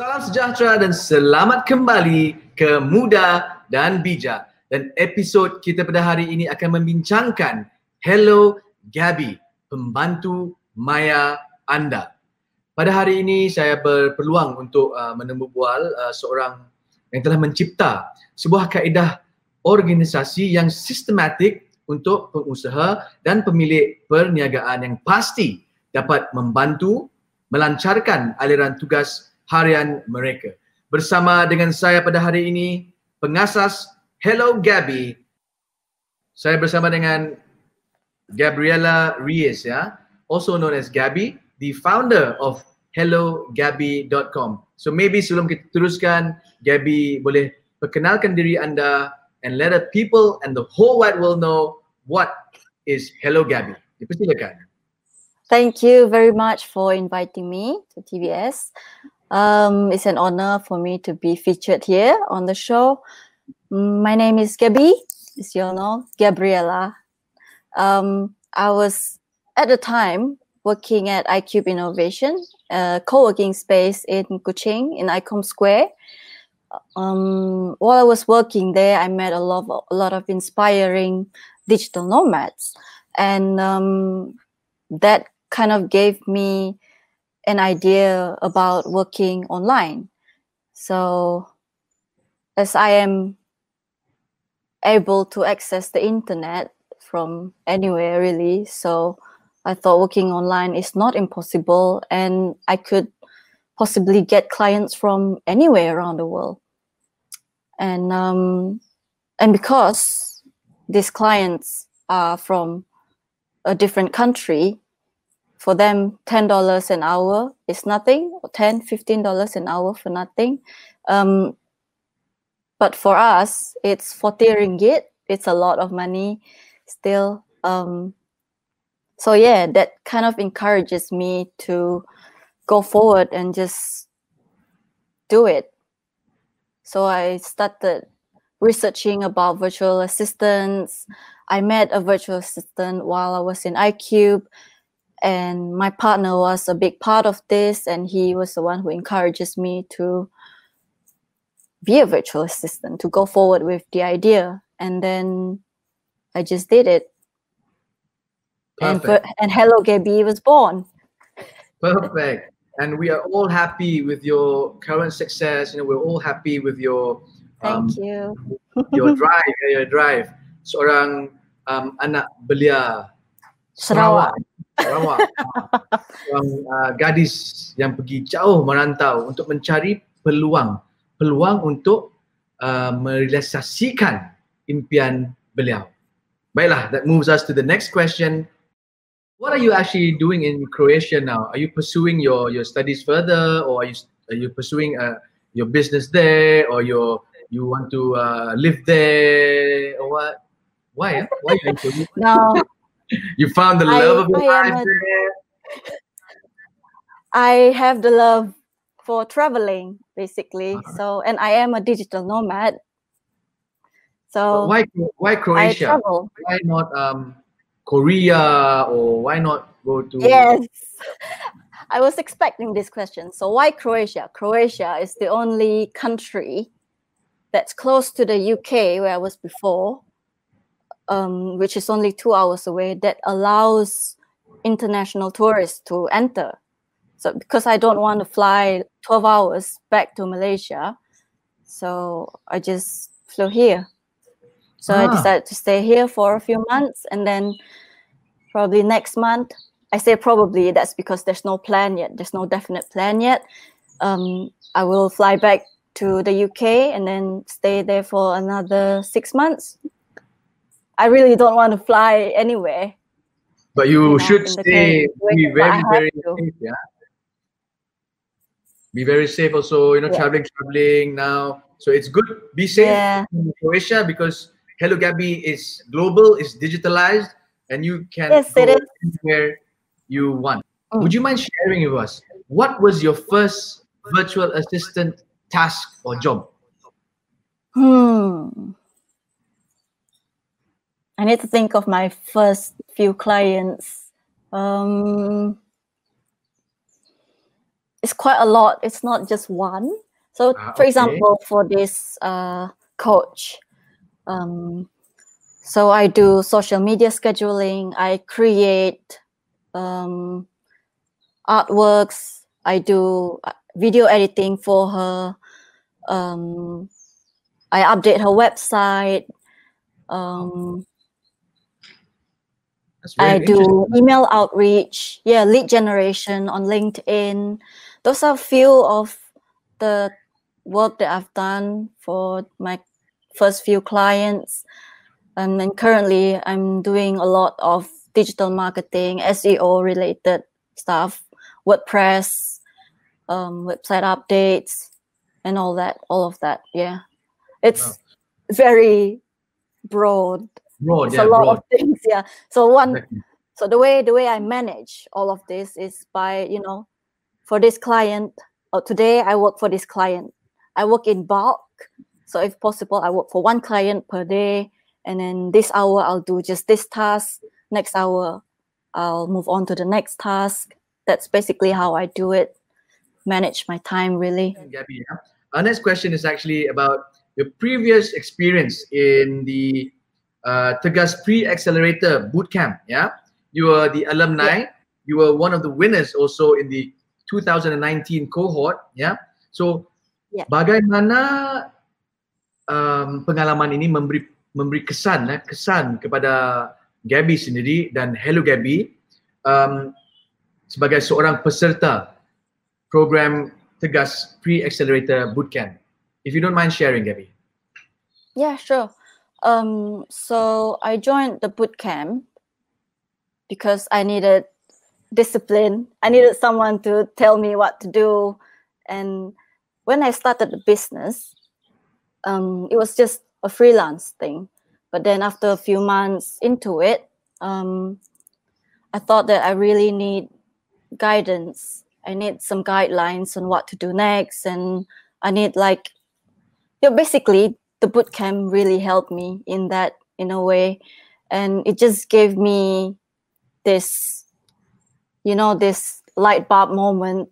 Salam sejahtera dan selamat kembali ke Muda dan Bijak. Dan episod kita pada hari ini akan membincangkan Hello Gabby, pembantu maya anda. Pada hari ini saya berpeluang untuk menemu bual seorang yang telah mencipta sebuah kaedah organisasi yang sistematik untuk pengusaha dan pemilik perniagaan yang pasti dapat membantu melancarkan aliran tugas harian mereka. Bersama dengan saya pada hari ini, pengasas Hello Gabby, saya bersama dengan Gabriela Reyes, ya, also known as Gabby, the founder of hellogabby.com. So maybe sebelum kita teruskan, Gabby boleh perkenalkan diri anda and let the people and the whole wide world know what is Hello Gabby. Dipersilakan. Thank you very much for inviting me to TBS. It's an honor for me to be featured here on the show. My name is Gabby, as you all know, Gabriela. I was at the time working at iCube Innovation, a co-working space in Kuching, in ICOM Square. While I was working there, I met a lot of inspiring digital nomads, and that kind of gave me an idea about working online. So as I am able to access the internet from anywhere really, so I thought working online is not impossible and I could possibly get clients from anywhere around the world. And because these clients are from a different country, for them, $10 an hour is nothing, or $10, $15 an hour for nothing. But for us, it's 40 ringgit. It's a lot of money still. So yeah, that kind of encourages me to go forward and just do it. So I started researching about virtual assistants. I met a virtual assistant while I was in iCube. And my partner was a big part of this, and he was the one who encourages me to be a virtual assistant, to go forward with the idea. And then I just did it. Perfect. And Hello Gabby was born. Perfect. And we are all happy with your current success. You know, we're all happy with your Thank you. your drive. Seorang anak belia Sarawak. Seorang gadis yang pergi jauh merantau untuk mencari peluang untuk merealisasikan impian beliau. Baiklah, that moves us to the next question. What are you actually doing in Croatia now? Are you pursuing your studies further, or are you pursuing your business there, or you want to live there, or what? Why? Why are you? No. You found the love of your life there. I have the love for traveling, basically. Uh-huh. So, and I am a digital nomad. So why Croatia? Why not Korea, or why not go to? Yes, I was expecting this question. So why Croatia? Croatia is the only country that's close to the UK, where I was before. Which is only 2 hours away, that allows international tourists to enter. So because I don't want to fly 12 hours back to Malaysia, so I just flew here. So I decided to stay here for a few months, and then probably next month, I say probably, that's because there's no plan yet. There's no definite plan yet. I will fly back to the UK and then stay there for another 6 months. I really don't want to fly anywhere. But you should stay, be very, very safe, yeah? Be very safe also, you know, yeah. traveling now. So it's good, be safe in Croatia, because Hello Gabby is global, it's digitalized, and you can go anywhere you want. Mm. Would you mind sharing with us, what was your first virtual assistant task or job? I need to think of my first few clients. it's quite a lot. It's not just one. So, for example, for this coach, so I do social media scheduling. I create artworks. I do video editing for her. I update her website. I do email outreach. Yeah, lead generation on LinkedIn. Those are a few of the work that I've done for my first few clients. And currently, I'm doing a lot of digital marketing, SEO related stuff, WordPress, website updates, and all that. All of that, yeah. It's very broad. It's a lot of things, yeah. So so the way I manage all of this is by, you know, for this client, or today I work for this client. I work in bulk, so if possible, I work for one client per day. And then this hour, I'll do just this task. Next hour, I'll move on to the next task. That's basically how I do it. Manage my time, really. Gabby, yeah. Our next question is actually about your previous experience in the Tegas Pre-Accelerator Bootcamp. Yeah, you were the alumni. Yeah. You were one of the winners also in the 2019 cohort. Yeah. So, yeah. Bagaimana pengalaman ini memberi kesan kepada Gabby sendiri dan Hello Gabby sebagai seorang peserta program Tegas Pre-Accelerator Bootcamp. If you don't mind sharing, Gabby. Yeah, sure. So I joined the bootcamp because I needed discipline. I needed someone to tell me what to do. And when I started the business, it was just a freelance thing. But then after a few months into it, I thought that I really need guidance. I need some guidelines on what to do next. And I need, like, you know, basically the bootcamp really helped me in that, in a way. And it just gave me this, you know, this light bulb moment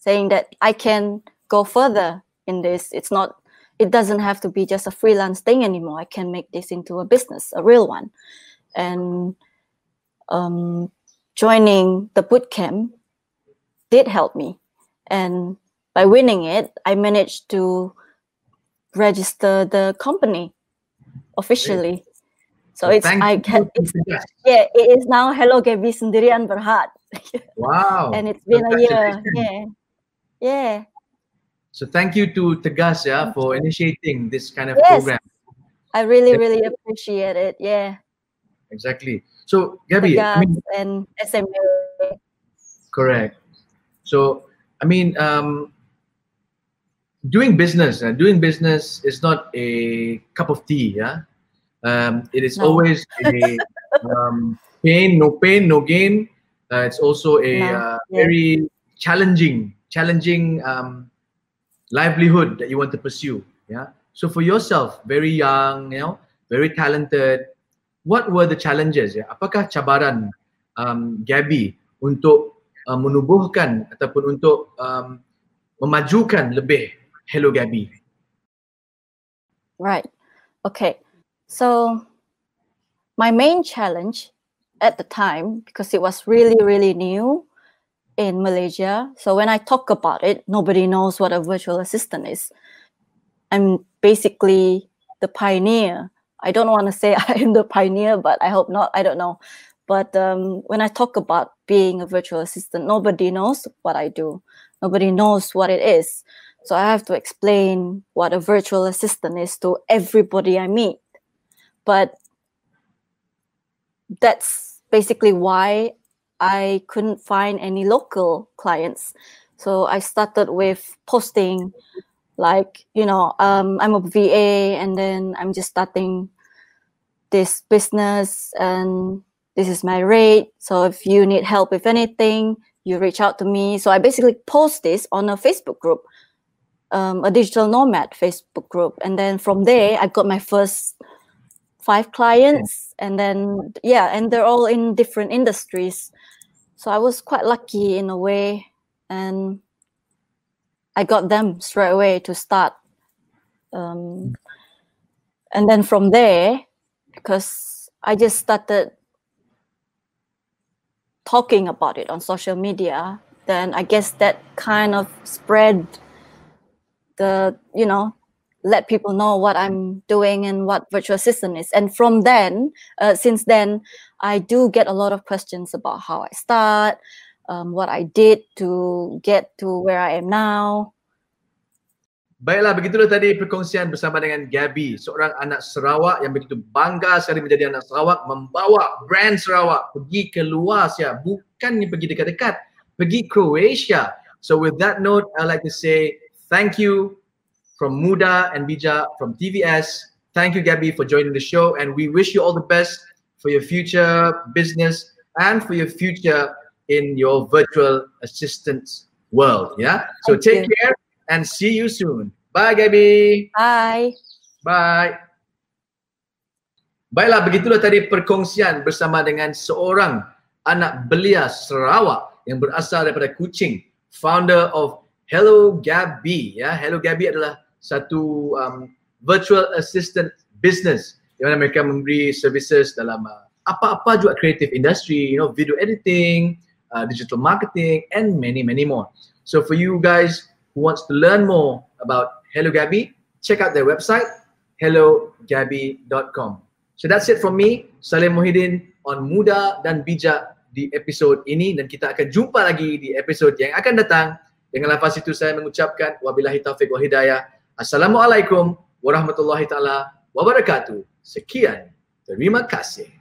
saying that I can go further in this. It's not, it doesn't have to be just a freelance thing anymore. I can make this into a business, a real one. And joining the bootcamp did help me. And by winning it, I managed to register the company officially. So it is now Hello Gabby Sendirian Berhad. Wow. And it's been a year. Yeah. Yeah. So thank you to Tegas for initiating this kind of program. I really appreciate it. Yeah. Exactly. So Gabby, Tegas and SMA. Correct. So I mean, doing business is not a cup of tea. It is always a no pain, no gain. It's also a very challenging livelihood that you want to pursue. Yeah. So for yourself, very young, you know, very talented, what were the challenges? Yeah? Apakah cabaran Gabby untuk menubuhkan ataupun untuk memajukan lebih Hello Gabby? Right. Okay. So my main challenge at the time, because it was really new in Malaysia, so when I talk about it, nobody knows what a virtual assistant is. I'm basically the pioneer. I don't want to say I'm the pioneer, but I hope not. I don't know. But when I talk about being a virtual assistant, nobody knows what I do. Nobody knows what it is. So I have to explain what a virtual assistant is to everybody I meet. But that's basically why I couldn't find any local clients. So I started with posting, like, you know, I'm a VA and then I'm just starting this business and this is my rate. So if you need help with anything, you reach out to me. So I basically post this on a Facebook group, a digital nomad Facebook group. And then from there, I got my first 5 clients. And then, and they're all in different industries. So I was quite lucky in a way. And I got them straight away to start. And then from there, because I just started talking about it on social media, then I guess that kind of spread the, you know, let people know what I'm doing and what virtual assistant is. And from then, since then, I do get a lot of questions about how I start, what I did to get to where I am now. Baiklah, begitulah tadi perkongsian bersama dengan Gabby, seorang anak Sarawak yang begitu bangga sekali menjadi anak Sarawak, membawa brand Sarawak pergi ke luar Asia, bukan pergi dekat-dekat, pergi Croatia. So with that note, I'd like to say thank you from Muda and Bijak from TVS. Thank you, Gabby, for joining the show, and we wish you all the best for your future business and for your future in your virtual assistance world. Yeah, so take care. And see you soon. Bye, Gabby. Bye. Bye. Baiklah, begitulah tadi perkongsian bersama dengan seorang anak belia Sarawak yang berasal daripada Kuching, founder of Hello Gabby. Ya, Hello Gabby adalah satu virtual assistant business di mana mereka memberi services dalam apa-apa juga creative industry, you know, video editing, digital marketing, and many, many more. So for you guys who wants to learn more about Hello Gabby, check out their website, hellogabby.com. So that's it from me, Salih Muhyiddin, on Muda dan Bijak di episod ini, dan kita akan jumpa lagi di episod yang akan datang. Dengan lafaz itu saya mengucapkan wabillahi taufiq wal hidayah. Assalamualaikum warahmatullahi taala wabarakatuh. Sekian, terima kasih.